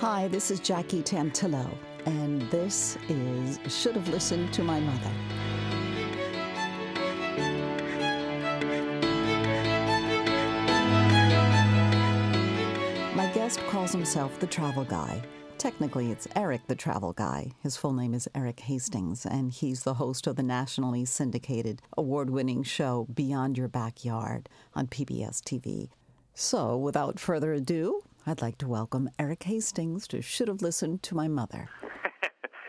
Hi, this is Jackie Tantillo, and this is Should Have Listened to My Mother. My guest calls himself the travel guy. Technically, it's Eric the Travel Guy. His full name is Eric Hastings, and he's the host of the nationally syndicated award-winning show Beyond Your Backyard on PBS TV. So, without further ado, I'd like to welcome Eric Hastings to Should Have Listened to My Mother.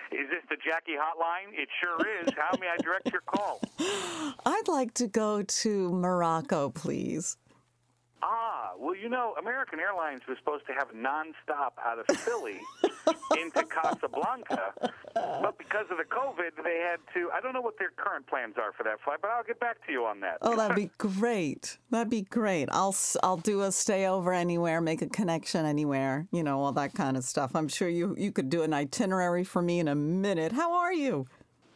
Is this the Jackie Hotline? It sure is. How may I direct your call? I'd like to go to Morocco, please. Well, you know, American Airlines was supposed to have nonstop out of Philly into Casablanca, but because of the COVID, they had to. I don't know what their current plans are for that flight, but I'll get back to you on that. Oh, that'd be great. That'd be great. I'll do a stay over anywhere, make a connection anywhere, you know, all that kind of stuff. I'm sure you could do an itinerary for me in a minute. How are you?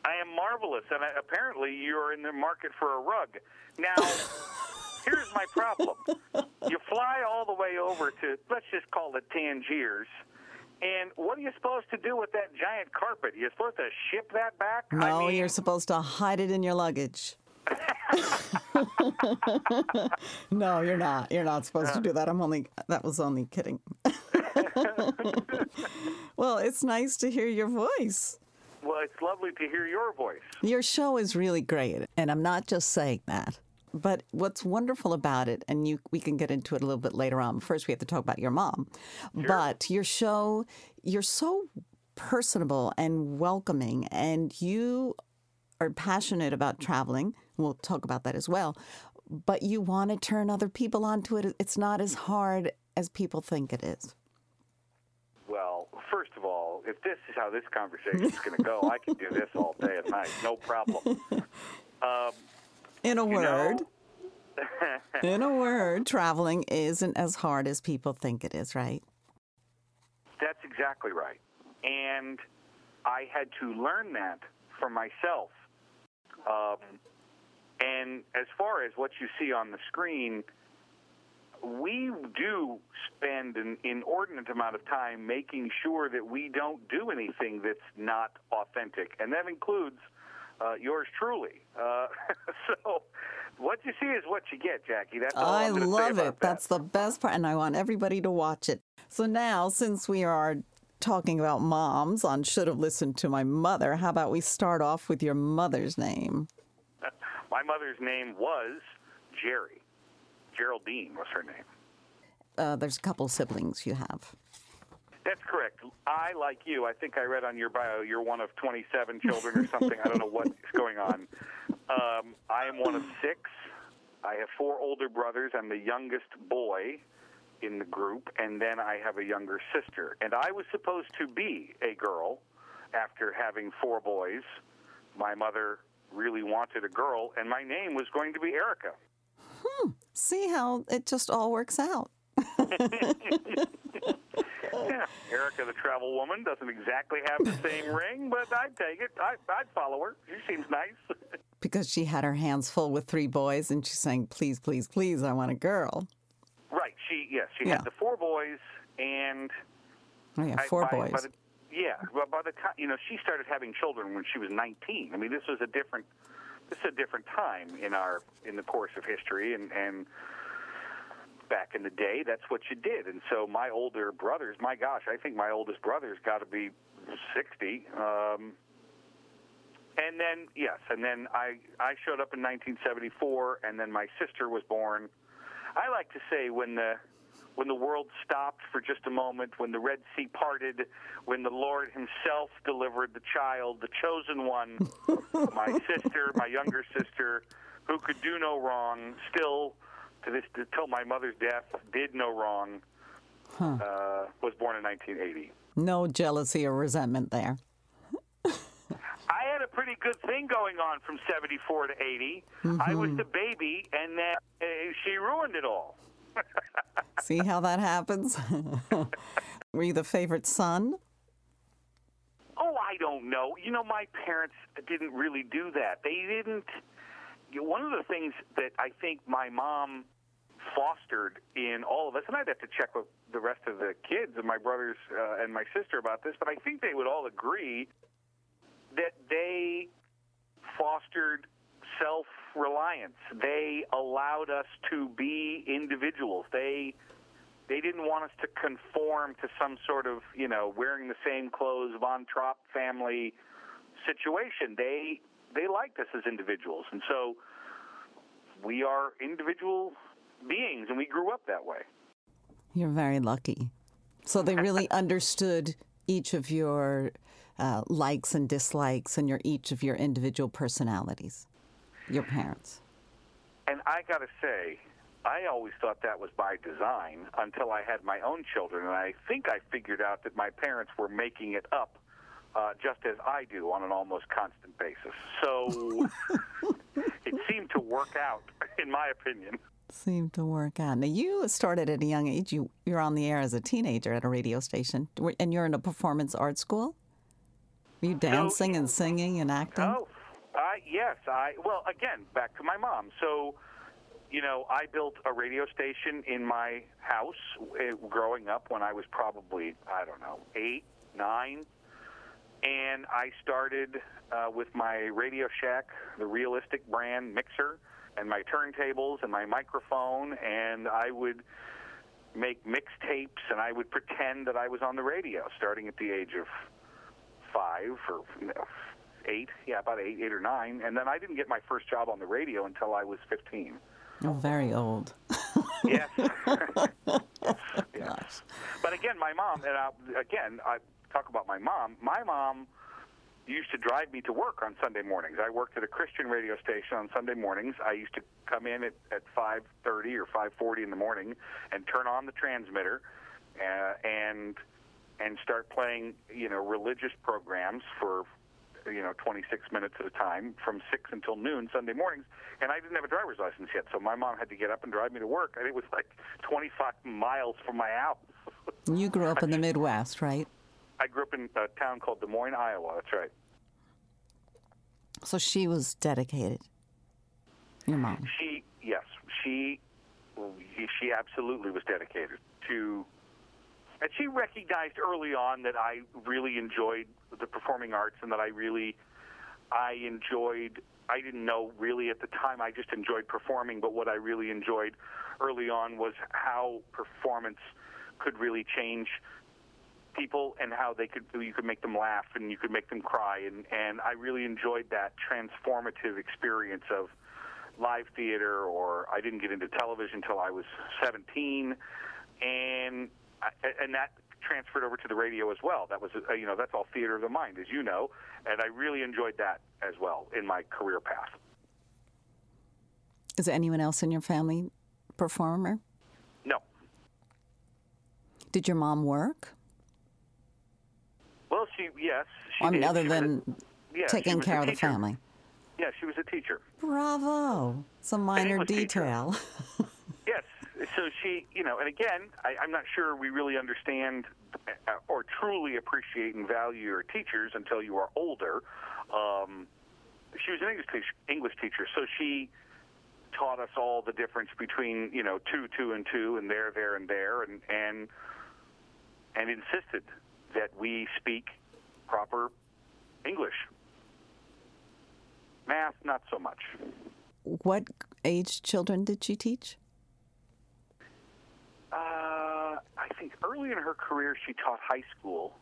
I am marvelous, and apparently you're in the market for a rug. Now, here's my problem. You fly all the way over to, let's just call it Tangiers, and what are you supposed to do with that giant carpet? You're supposed to ship that back? No, you're supposed to hide it in your luggage. No, you're not. You're not supposed to do that. That was only kidding. Well, it's nice to hear your voice. Well, it's lovely to hear your voice. Your show is really great, and I'm not just saying that. But what's wonderful about it, and we can get into it a little bit later on. First, we have to talk about your mom. Sure. But your show, you're so personable and welcoming, and you are passionate about traveling. We'll talk about that as well. But you want to turn other people onto it. It's not as hard as people think it is. Well, first of all, if this is how this conversation is going to go, I can do this all day and night. No problem. In a word, traveling isn't as hard as people think it is, right? That's exactly right. And I had to learn that for myself. And as far as what you see on the screen, we do spend an inordinate amount of time making sure that we don't do anything that's not authentic. And that includes yours truly. So what you see is what you get, Jackie. That's all I'm going to say about that. I love it. That's the best part, and I want everybody to watch it. So now, since we are talking about moms on Should Have Listened to My Mother, how about we start off with your mother's name? My mother's name was Jerry. Geraldine was her name. There's a couple siblings you have. That's correct. I, like you, I think I read on your bio, you're one of 27 children or something. I don't know what's going on. I am one of six. I have four older brothers. I'm the youngest boy in the group, and then I have a younger sister. And I was supposed to be a girl after having four boys. My mother really wanted a girl, and my name was going to be Erica. See how it just all works out. Yeah, Erica the Travel Woman doesn't exactly have the same ring, but I'd take it. I'd follow her. She seems nice. Because she had her hands full with three boys, and she's saying, please, please, please, I want a girl. Right. She had the four boys, and... Oh, yeah, four boys. By the time... You know, she started having children when she was 19. I mean, this was a different... This is a different time in the course of history, and back in the day, that's what you did. And so my older brothers, my gosh, I think my oldest brother's got to be 60. And then I showed up in 1974, and then my sister was born. I like to say when the world stopped for just a moment, when the Red Sea parted, when the Lord himself delivered the child, the chosen one, my sister, my younger sister, who could do no wrong, still, till my mother's death, did no wrong, was born in 1980. No jealousy or resentment there. I had a pretty good thing going on from 74 to 80. Mm-hmm. I was the baby, and then she ruined it all. See how that happens? Were you the favorite son? Oh, I don't know. You know, my parents didn't really do that. One of the things that I think my mom fostered in all of us, and I'd have to check with the rest of the kids and my brothers and my sister about this, but I think they would all agree that they fostered self-reliance. They allowed us to be individuals. They didn't want us to conform to some sort of, you know, wearing the same clothes, Von Trapp family situation. They liked us as individuals, and so we are individual beings, and we grew up that way. You're very lucky. So they really understood each of your likes and dislikes and each of your individual personalities, your parents. And I got to say, I always thought that was by design until I had my own children, and I think I figured out that my parents were making it up just as I do on an almost constant basis. So it seemed to work out, in my opinion. Seemed to work out. Now, you started at a young age. You're on the air as a teenager at a radio station, and you're in a performance art school? Were you dancing and singing and acting? Oh, yes. Well, again, back to my mom. So, you know, I built a radio station in my house growing up when I was probably, I don't know, 8, 9. And I started with my Radio Shack, the Realistic brand mixer, and my turntables and my microphone, and I would make mixtapes, and I would pretend that I was on the radio, starting at the age of 5 or 8, about 8 or 9, and then I didn't get my first job on the radio until I was 15. Oh, very old. Yes. Yeah. Nice. But again, my mom, and I talk about my mom. My mom used to drive me to work on Sunday mornings. I worked at a Christian radio station on Sunday mornings. I used to come in at 5:30 or 5:40 in the morning and turn on the transmitter and start playing, you know, religious programs for, you know, 26 minutes at a time from 6 until noon Sunday mornings. And I didn't have a driver's license yet, so my mom had to get up and drive me to work. And it was like 25 miles from my house. You grew up in the Midwest, right? I grew up in a town called Des Moines, Iowa. That's right. So she was dedicated, your mom. She absolutely was dedicated to, and she recognized early on that I really enjoyed the performing arts and that I didn't know really at the time, I just enjoyed performing, but what I really enjoyed early on was how performance could really change people and how you could make them laugh and you could make them cry, and I really enjoyed that transformative experience of live theater. Or I didn't get into television until I was 17, and that transferred over to the radio as well. That was that's all theater of the mind, as you know, and I really enjoyed that as well in my career path. Is anyone else in your family performer? No. Did your mom work? Well, she did. Other than taking care of the family. Yeah, she was a teacher. Bravo. It's a minor detail. Yes. So she, you know, and again, I'm not sure we really understand or truly appreciate and value your teachers until you are older. She was an English teacher, so she taught us all the difference between, you know, two, and two, and there, and there, and insisted that we speak proper English. Math, not so much. What age children did she teach? I think early in her career she taught high school.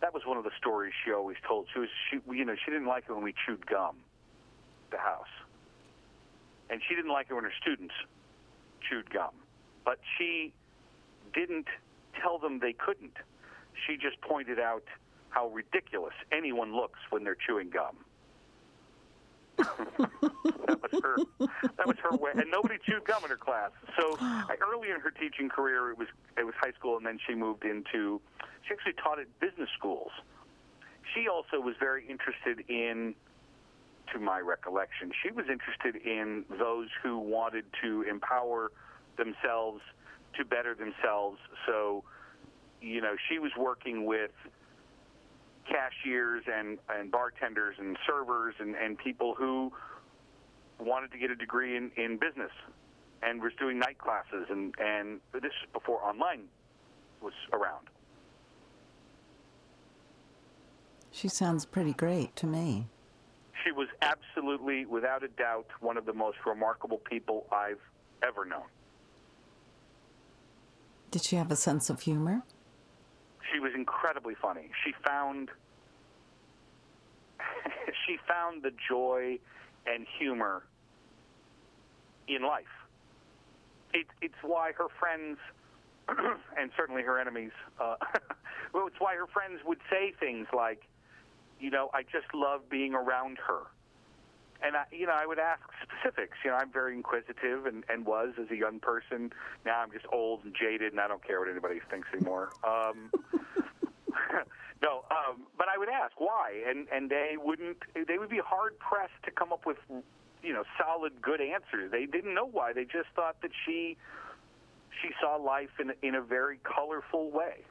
That was one of the stories she always told. She didn't like it when we chewed gum at the house. And she didn't like it when her students chewed gum. But she didn't tell them they couldn't. She just pointed out how ridiculous anyone looks when they're chewing gum. That was her way, and nobody chewed gum in her class. So early in her teaching career, it was high school, and then she moved into. She actually taught at business schools. She also was very interested in, to my recollection, she was interested in those who wanted to empower themselves to better themselves. So, you know, she was working with cashiers and bartenders and servers and people who wanted to get a degree in business and was doing night classes, and this was before online was around. She sounds pretty great to me. She was absolutely, without a doubt, one of the most remarkable people I've ever known. Did she have a sense of humor? She was incredibly funny. She found the joy and humor in life. It's why her friends, and certainly her enemies, well, it's why her friends would say things like, you know, I just love being around her. And, I would ask specifics. You know, I'm very inquisitive and was as a young person. Now I'm just old and jaded, and I don't care what anybody thinks anymore. But I would ask why, and they would be hard-pressed to come up with, you know, solid, good answers. They didn't know why. They just thought that she saw life in a very colorful way.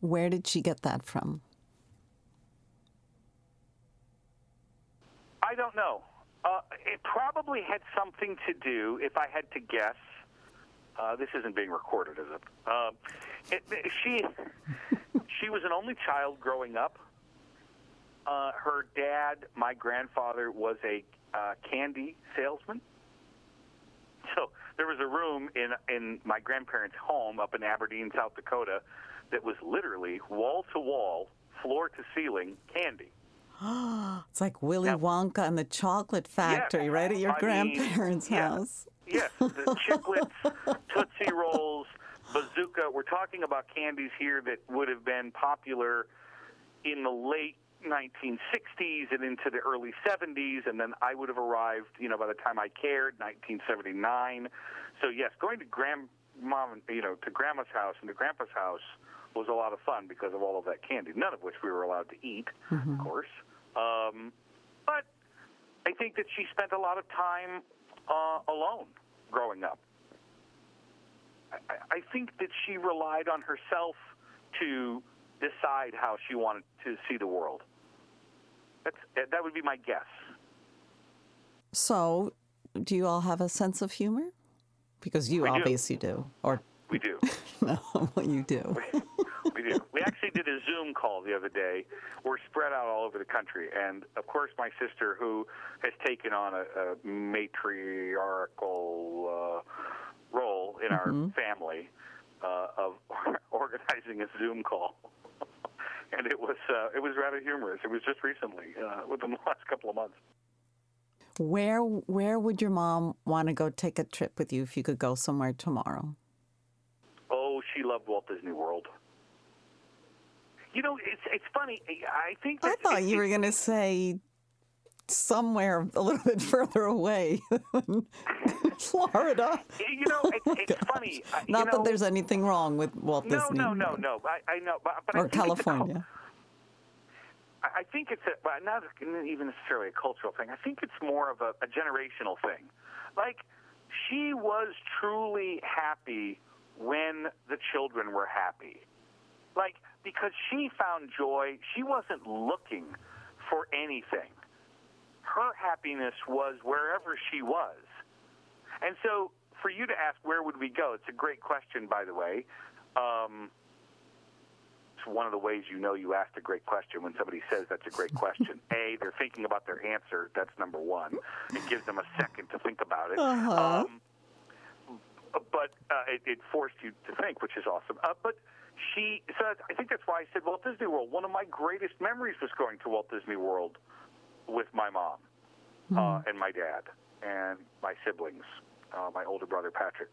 Where did she get that from? I don't know. It probably had something to do, if I had to guess. This isn't being recorded, is it? She was an only child growing up. Her dad, my grandfather, was a candy salesman. So there was a room in my grandparents' home up in Aberdeen, South Dakota, that was literally wall-to-wall, floor-to-ceiling candy. It's like Willy Wonka and the Chocolate Factory, yeah, right at your grandparents' house. Yes, the chiclets, Tootsie Rolls, Bazooka. We're talking about candies here that would have been popular in the late 1960s and into the early 70s, and then I would have arrived, you know, by the time I cared, 1979. So yes, going to to Grandma's house and to Grandpa's house was a lot of fun because of all of that candy, none of which we were allowed to eat, mm-hmm. of course. But I think that she spent a lot of time alone growing up. I think that she relied on herself to decide how she wanted to see the world. That would be my guess. So, do you all have a sense of humor? Because you obviously do. Or we do. No, well, you do. We do. We actually did a Zoom call the other day. We're spread out all over the country. And, of course, my sister, who has taken on a matriarchal role in mm-hmm. our family of organizing a Zoom call. And it was rather humorous. It was just recently, within the last couple of months. Where would your mom want to go take a trip with you if you could go somewhere tomorrow? Oh, she loved Walt Disney World. You know, it's funny. I think that I thought you were going to say somewhere a little bit further away than Florida. You know, it's funny. Not that there's anything wrong with Walt Disney. No. I know, but or California. I think it's not even necessarily a cultural thing. I think it's more of a generational thing. Like, she was truly happy when the children were happy. Like, because she found joy, she wasn't looking for anything. Her happiness was wherever she was. And so for you to ask, where would we go? It's a great question, by the way. One of the ways you know you asked a great question when somebody says that's a great question. A, they're thinking about their answer. That's number one. It gives them a second to think about it. Uh-huh. But it forced you to think, which is awesome. I think that's why I said Walt Disney World. One of my greatest memories was going to Walt Disney World with my mom and my dad and my siblings, my older brother Patrick.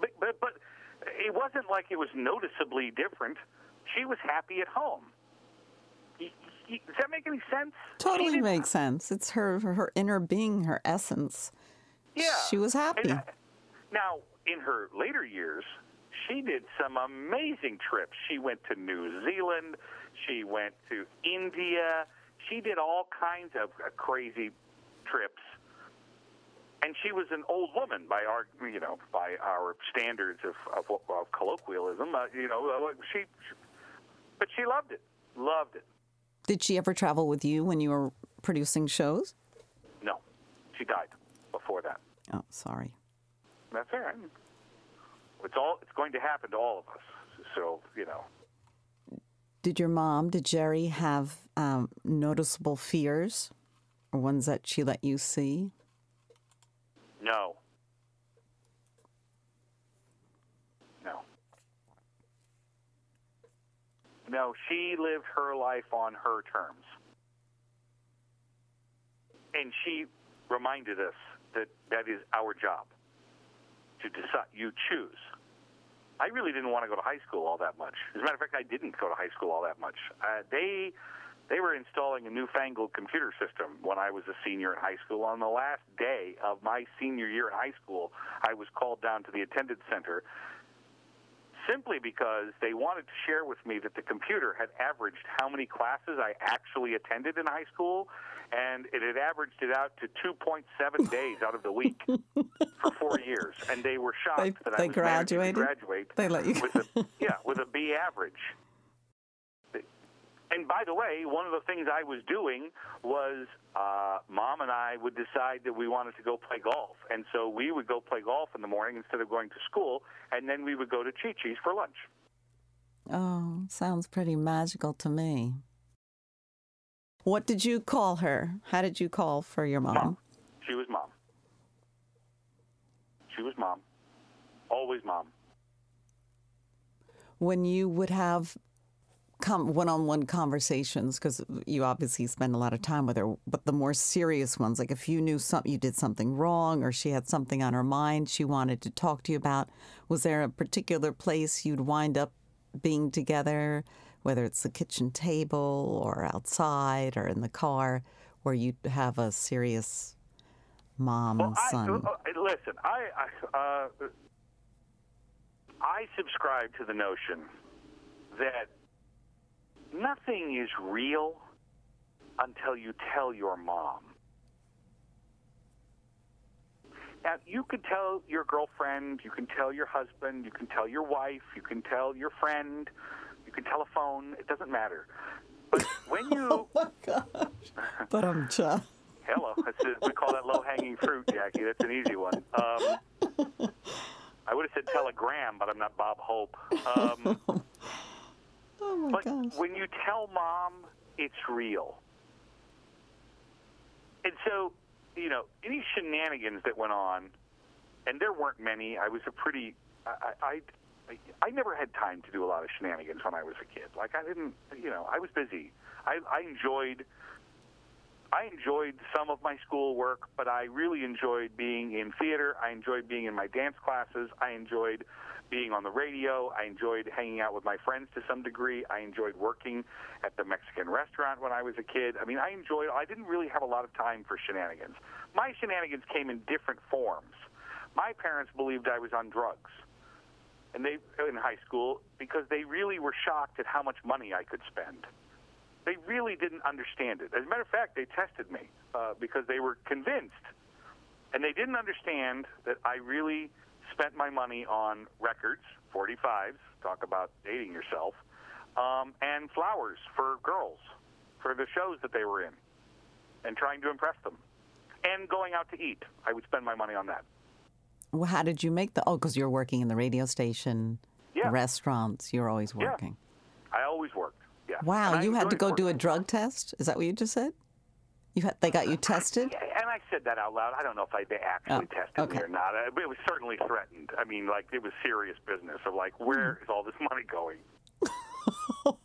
But it wasn't like it was noticeably different. She was happy at home. Does that make any sense? Totally makes sense. It's her inner being, her essence. Yeah. She was happy. Now, in her later years, she did some amazing trips. She went to New Zealand. She went to India. She did all kinds of crazy trips. And she was an old woman by our standards of colloquialism. But she loved it. Loved it. Did she ever travel with you when you were producing shows? No. She died before that. Oh, sorry. That's all right. It's going to happen to all of us. So, you know. Did Jerry have noticeable fears or ones that she let you see? No. No, she lived her life on her terms. And she reminded us that is our job to decide. You choose. I really didn't want to go to high school all that much. As a matter of fact, I didn't go to high school all that much. They were installing a newfangled computer system when I was a senior in high school. On the last day of my senior year in high school, I was called down to the attendance center simply because they wanted to share with me that the computer had averaged how many classes I actually attended in high school, and it had averaged it out to 2.7 days out of the week for 4 years. And they were shocked that I was graduated. They let you with a B average. And by the way, one of the things I was doing was Mom and I would decide that we wanted to go play golf. And so we would go play golf in the morning instead of going to school, and then we would go to Chi-Chi's for lunch. Oh, sounds pretty magical to me. What did you call her? How did you call for your mom? She was Mom. She was Mom. Always Mom. When you would have one-on-one conversations, because you obviously spend a lot of time with her, but the more serious ones, like if you knew you did something wrong or she had something on her mind she wanted to talk to you about, was there a particular place you'd wind up being together, whether it's the kitchen table or outside or in the car, where you'd have a serious mom and son? I subscribe to the notion that nothing is real until you tell your mom. Now, you can tell your girlfriend, you can tell your husband, you can tell your wife, you can tell your friend, you can tell a phone. It doesn't matter. But when you... oh, my gosh. But I'm just... Hello. We call that low-hanging fruit, Jackie. That's an easy one. I would have said telegram, but I'm not Bob Hope. Oh my gosh. When you tell Mom, it's real. And so, you know, any shenanigans that went on, and there weren't many. I was a pretty, I never had time to do a lot of shenanigans when I was a kid. Like, I didn't, you know, I was busy. I enjoyed some of my school work, but I really enjoyed being in theater. I enjoyed being in my dance classes. I enjoyed being on the radio. I enjoyed hanging out with my friends to some degree. I enjoyed working at the Mexican restaurant when I was a kid. I mean, I didn't really have a lot of time for shenanigans. My shenanigans came in different forms. My parents believed I was on drugs in high school because they really were shocked at how much money I could spend. They really didn't understand it. As a matter of fact, they tested me because they were convinced, and they didn't understand that I really spent my money on records, 45s, talk about dating yourself, and flowers for girls, for the shows that they were in, and trying to impress them, and going out to eat. I would spend my money on that. Well, how did you make because you're working in the radio station, restaurants, you're always working. Yeah. I always worked. Yeah. Wow, and you had to go do a drug test? Is that what you just said? They got you tested? And I said that out loud. I don't know if they actually tested me or not. It was certainly threatened. I mean, like, it was serious business of, like, where is all this money going? Oh,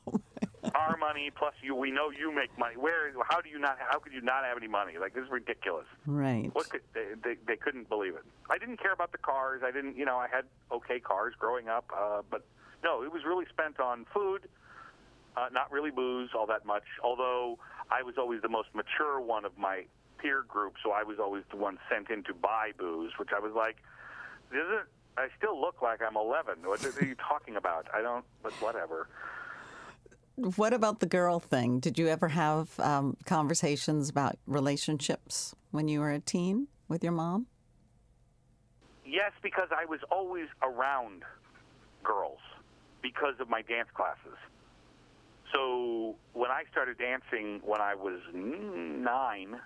our money, plus we know you make money. How could you not have any money? Like, this is ridiculous. Right. They couldn't believe it. I didn't care about the cars. I didn't, you know, I had okay cars growing up. But, no, it was really spent on food. Not really booze all that much, although I was always the most mature one of my peer group, so I was always the one sent in to buy booze, which I was like, I still look like I'm 11. What are you talking about? But whatever. What about the girl thing? Did you ever have conversations about relationships when you were a teen with your mom? Yes, because I was always around girls because of my dance classes. So when I started dancing when I was 9,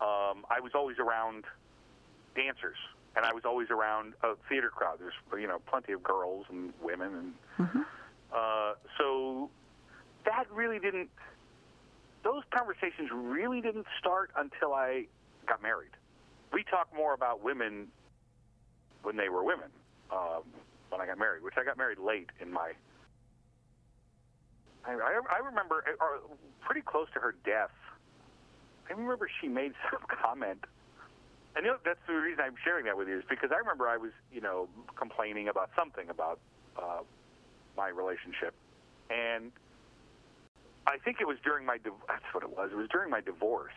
I was always around dancers, and I was always around a theater crowd. There's, you know, plenty of girls and women, and so that really didn't. Those conversations really didn't start until I got married. We talked more about women when they were women. When I got married, which I got married late in my. I remember pretty close to her death. I remember she made some comment. And you know, that's the reason I'm sharing that with you is because I remember I was, you know, complaining about something about my relationship. And I think it was during my that's what it was. It was during my divorce.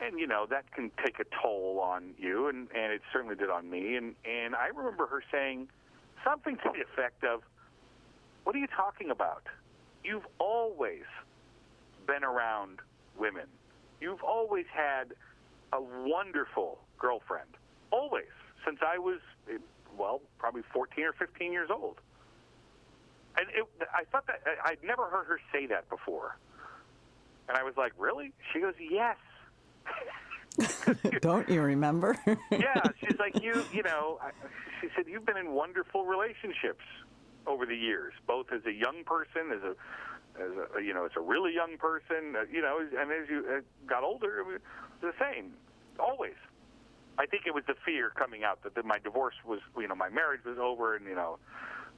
And, you know, that can take a toll on you, and it certainly did on me. And I remember her saying something to the effect of, "What are you talking about? You've always been around women. You've always had a wonderful girlfriend, always, since I was, well, probably 14 or 15 years old." And I thought that I'd never heard her say that before. And I was like, "Really?" She goes, "Yes." Don't you remember? Yeah, she's like, you know, she said, "You've been in wonderful relationships over the years, both as a young person, as a you know, as a really young person, you know, and as you got older, it was the same, always." I think it was the fear coming out that my divorce was, you know, my marriage was over, and you know,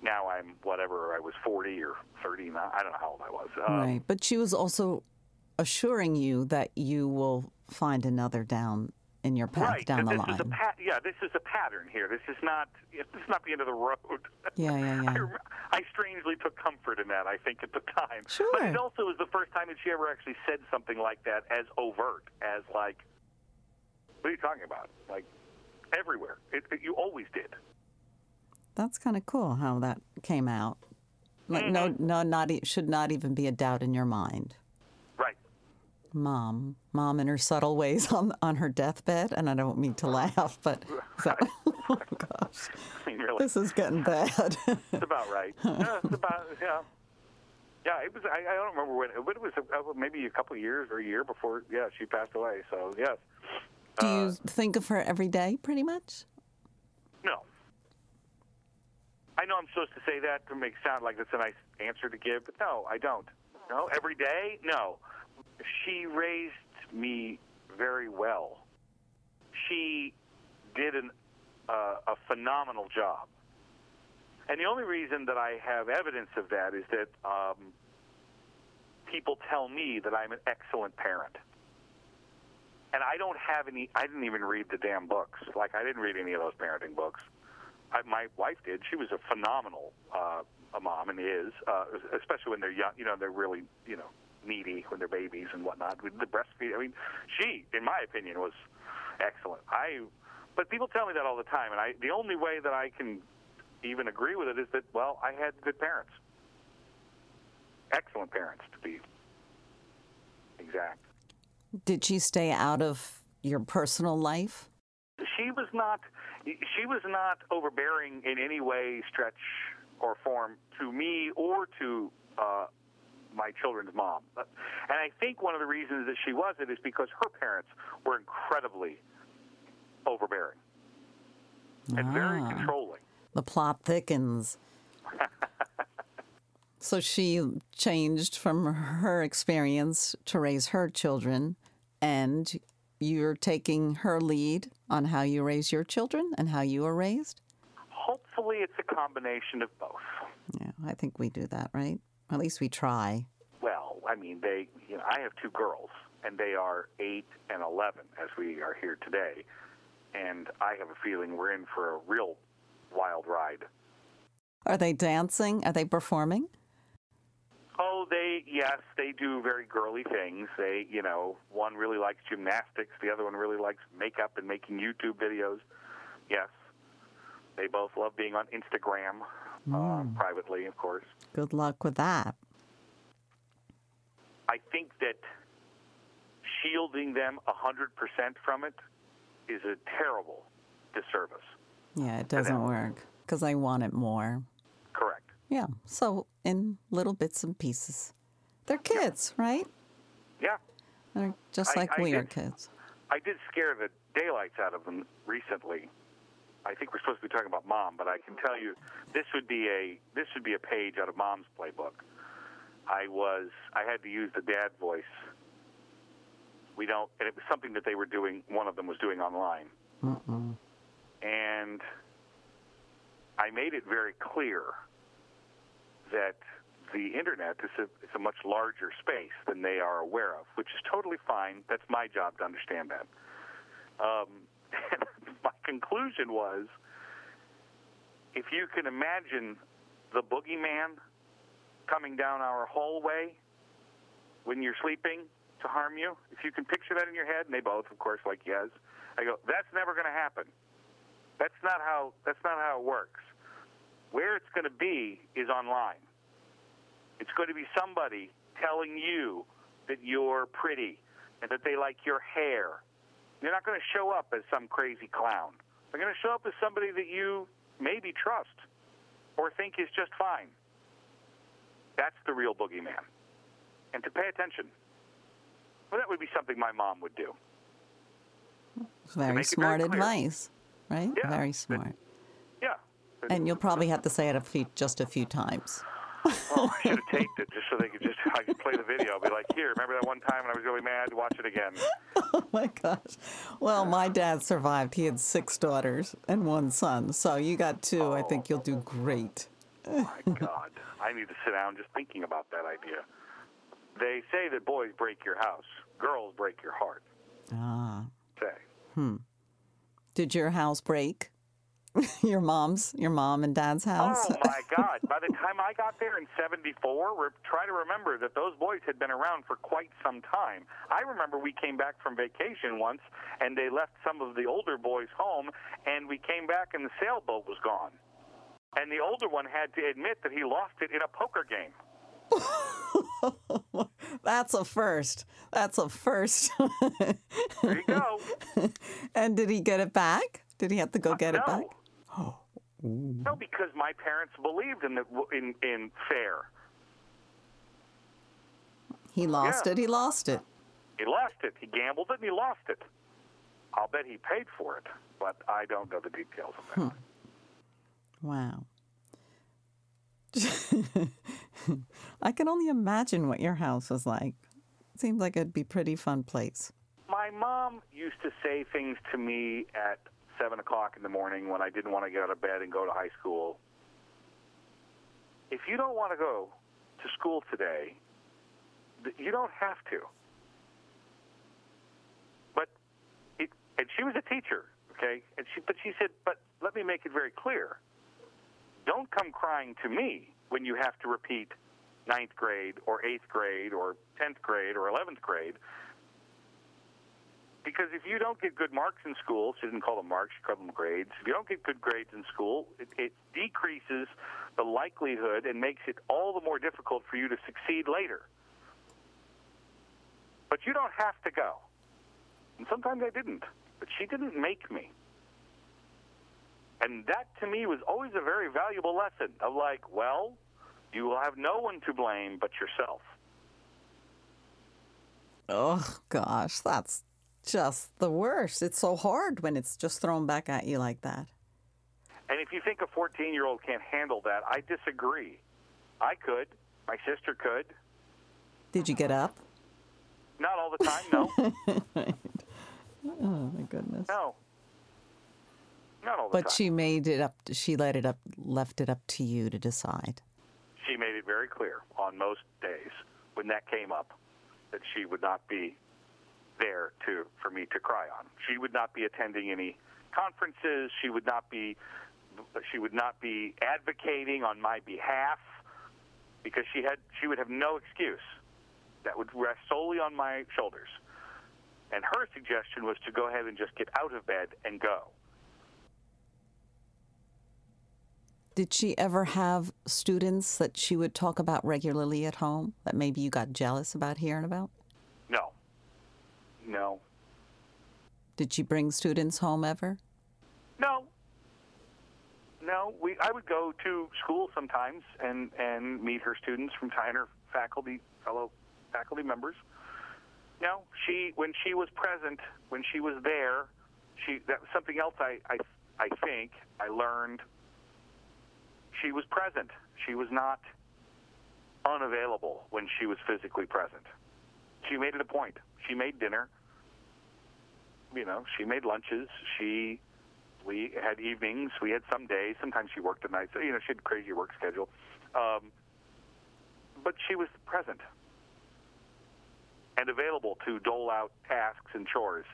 now I'm whatever. I was 40 or 30. I don't know how old I was. Right, but she was also assuring you that you will find another down in your path down the line. This is a pattern here. This is not the end of the road. Yeah. I strangely took comfort in that, I think, at the time. Sure. But it also was the first time that she ever actually said something like that as overt, as like, what are you talking about? Like, everywhere. You always did. That's kind of cool how that came out. Like, should not even be a doubt in your mind. Mom in her subtle ways on her deathbed, and I don't mean to laugh, but oh gosh, I mean, really, this is getting bad. It's about right. Yeah, it's about, yeah. It was. I don't remember when, but it was maybe a couple of years or a year before. Yeah, she passed away. So yes. Do you think of her every day, pretty much? No. I know I'm supposed to say that to make it sound like that's a nice answer to give, but no, I don't. No, every day, no. She raised me very well. She did a phenomenal job. And the only reason that I have evidence of that is that people tell me that I'm an excellent parent. And I didn't even read the damn books. Like, I didn't read any of those parenting books. My wife did. She was a phenomenal mom and is, especially when they're young. You know, they're really, you know, needy when they're babies and whatnot. With the breastfeeding, I mean, she, in my opinion, was excellent. But people tell me that all the time, and the only way that I can even agree with it is that, well, I had good parents, excellent parents, to be exact. Did she stay out of your personal life? She was not overbearing in any way, stretch or form, to me or to my children's mom. And I think one of the reasons that she wasn't is because her parents were incredibly overbearing and very controlling. The plot thickens. So she changed from her experience to raise her children, and you're taking her lead on how you raise your children and how you are raised? Hopefully it's a combination of both. Yeah, I think we do that, right? At least we try. Well, I mean, you know, I have two girls, and they are 8 and 11 as we are here today. And I have a feeling we're in for a real wild ride. Are they dancing? Are they performing? Oh, they do very girly things. They, you know, one really likes gymnastics. The other one really likes makeup and making YouTube videos. Yes. They both love being on Instagram, privately, of course. Good luck with that. I think that shielding them 100% from it is a terrible disservice. Yeah, it doesn't work because I want it more. Correct. Yeah, so in little bits and pieces. They're kids, right? Yeah. They're just like we are kids. I did scare the daylights out of them recently. I think we're supposed to be talking about Mom, but I can tell you this would be a page out of Mom's playbook. I had to use the dad voice. And it was something that they were doing. One of them was doing online, and I made it very clear that the internet is a much larger space than they are aware of, which is totally fine. That's my job to understand that. My conclusion was, if you can imagine the boogeyman coming down our hallway when you're sleeping to harm you, if you can picture that in your head, and they both, of course, like yes, I go, that's never going to happen. That's not how it works. Where it's going to be is online. It's going to be somebody telling you that you're pretty and that they like your hair. They're not going to show up as some crazy clown. They're going to show up as somebody that you maybe trust or think is just fine. That's the real boogeyman. And to pay attention. Well, that would be something my mom would do. Very smart advice, right? Yeah. Very smart. Yeah. And you'll probably have to say it just a few times. Well, I should have taped it just so I could play the video. I'll be like, here, remember that one time when I was really mad? Watch it again. Oh, my gosh. Well, my dad survived. He had 6 daughters and 1 son. So you got 2. Oh. I think you'll do great. Oh, my God. I need to sit down just thinking about that idea. They say that boys break your house. Girls break your heart. Ah. Say. Did your house break? Your mom and dad's house? Oh, my God. By the time I got there in 74, try to remember that those boys had been around for quite some time. I remember we came back from vacation once, and they left some of the older boys home, and we came back, and the sailboat was gone. And the older one had to admit that he lost it in a poker game. That's a first. There you go. And did he get it back? Did he have to go get it back? Oh. No, because my parents believed in fair. He lost it. He gambled it and he lost it. I'll bet he paid for it, but I don't know the details of that. Wow. I can only imagine what your house was like. It seemed like it'd be a pretty fun place. My mom used to say things to me at 7 o'clock in the morning when I didn't want to get out of bed and go to high school. If you don't want to go to school today, you don't have to. And she was a teacher, okay? But she said, but let me make it very clear. Don't come crying to me when you have to repeat 9th grade or 8th grade or 10th grade or 11th grade. Because if you don't get good marks in school, she didn't call them marks, she called them grades. If you don't get good grades in school, it decreases the likelihood and makes it all the more difficult for you to succeed later. But you don't have to go. And sometimes I didn't. But she didn't make me. And that, to me, was always a very valuable lesson of like, well, you will have no one to blame but yourself. Oh, gosh, that's just the worst. It's so hard when it's just thrown back at you like that. And if you think a 14-year-old can't handle that, I disagree. I could. My sister could. Did you get up? Not all the time, no. Right. Oh, my goodness. No. Not all the time. But she made it up. She left it up to you to decide. She made it very clear on most days when that came up that she would not be there for me to cry on. She would not be attending any conferences. She would not be advocating on my behalf because she would have no excuse. That would rest solely on my shoulders. And her suggestion was to go ahead and just get out of bed and go. Did she ever have students that she would talk about regularly at home that maybe you got jealous about hearing about? No. Did she bring students home ever? No. I would go to school sometimes and meet her students from her faculty, fellow faculty members. No, when she was there, that was something else I think I learned. She was present. She was not unavailable when she was physically present. She made it a point. She made dinner. You know, she made lunches. We had evenings. We had some days. Sometimes she worked at night. So, you know, she had a crazy work schedule. But she was present and available to dole out tasks and chores,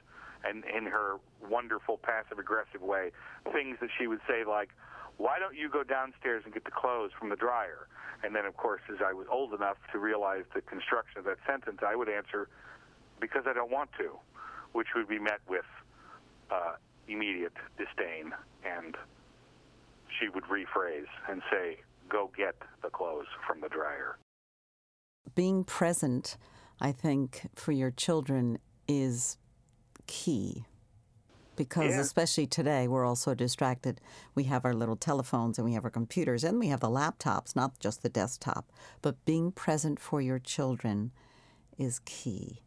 and in her wonderful passive-aggressive way, things that she would say like, "Why don't you go downstairs and get the clothes from the dryer?" And then, of course, as I was old enough to realize the construction of that sentence, I would answer, "Because I don't want to," which would be met with immediate disdain, and she would rephrase and say, "Go get the clothes from the dryer." Being present, I think, for your children is key, because especially today we're all so distracted. We have our little telephones and we have our computers and we have the laptops, not just the desktop. But being present for your children is key.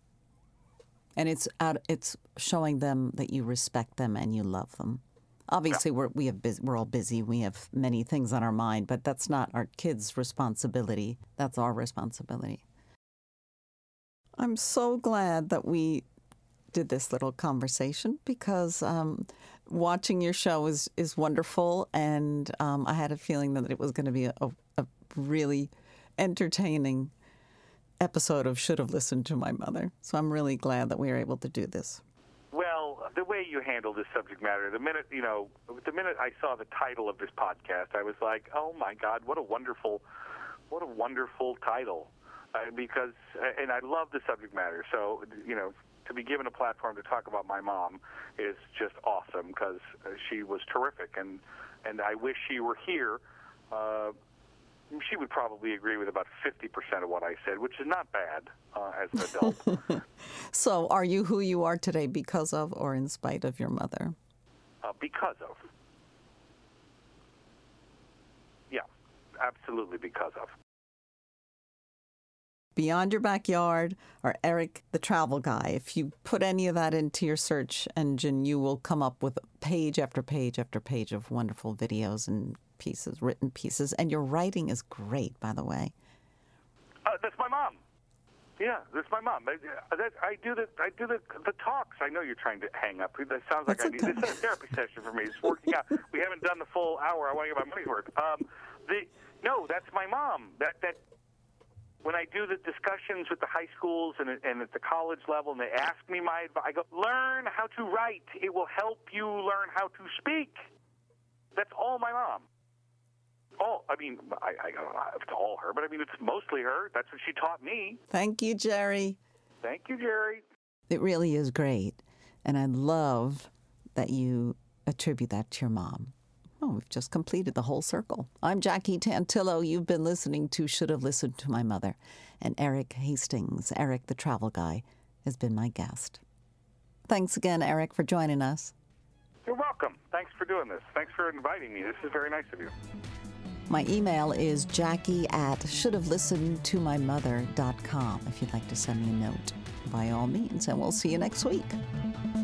And it's showing them that you respect them and you love them. Obviously, we're all busy. We have many things on our mind, but that's not our kids' responsibility. That's our responsibility. I'm so glad that we did this little conversation, because watching your show is wonderful, and I had a feeling that it was going to be a really entertaining episode of Should Have Listened to My Mother. So I'm really glad that we were able to do this. Well, the way you handle this subject matter, the minute I saw the title of this podcast, I was like, oh my God, what a wonderful title. Because I love the subject matter. So, you know, to be given a platform to talk about my mom is just awesome, because she was terrific, and I wish she were here. She would probably agree with about 50% of what I said, which is not bad as an adult. So are you who you are today because of or in spite of your mother? Because of. Yeah, absolutely because of. Beyond Your Backyard, or Eric the Travel Guy. If you put any of that into your search engine, you will come up with page after page after page of wonderful videos and pieces, written pieces, and your writing is great, by the way. That's my mom. Yeah, that's my mom. I do the talks. I know you're trying to hang up. That sounds like I need this is a therapy session for me. It's working out. We haven't done the full hour. I want to get my money's worth. No, that's my mom. That when I do the discussions with the high schools and at the college level, and they ask me my advice, I go, learn how to write. It will help you learn how to speak. That's all my mom. Oh, I mean, I don't know if it's all her, but I mean, it's mostly her. That's what she taught me. Thank you, Jerry. Thank you, Jerry. It really is great. And I love that you attribute that to your mom. Oh, we've just completed the whole circle. I'm Jackie Tantillo. You've been listening to Should Have Listened to My Mother. And Eric Hastings, Eric the Travel Guy, has been my guest. Thanks again, Eric, for joining us. You're welcome. Thanks for doing this. Thanks for inviting me. This is very nice of you. My email is jackie@shouldhavelistenedtomymother.com if you'd like to send me a note. By all means, and we'll see you next week.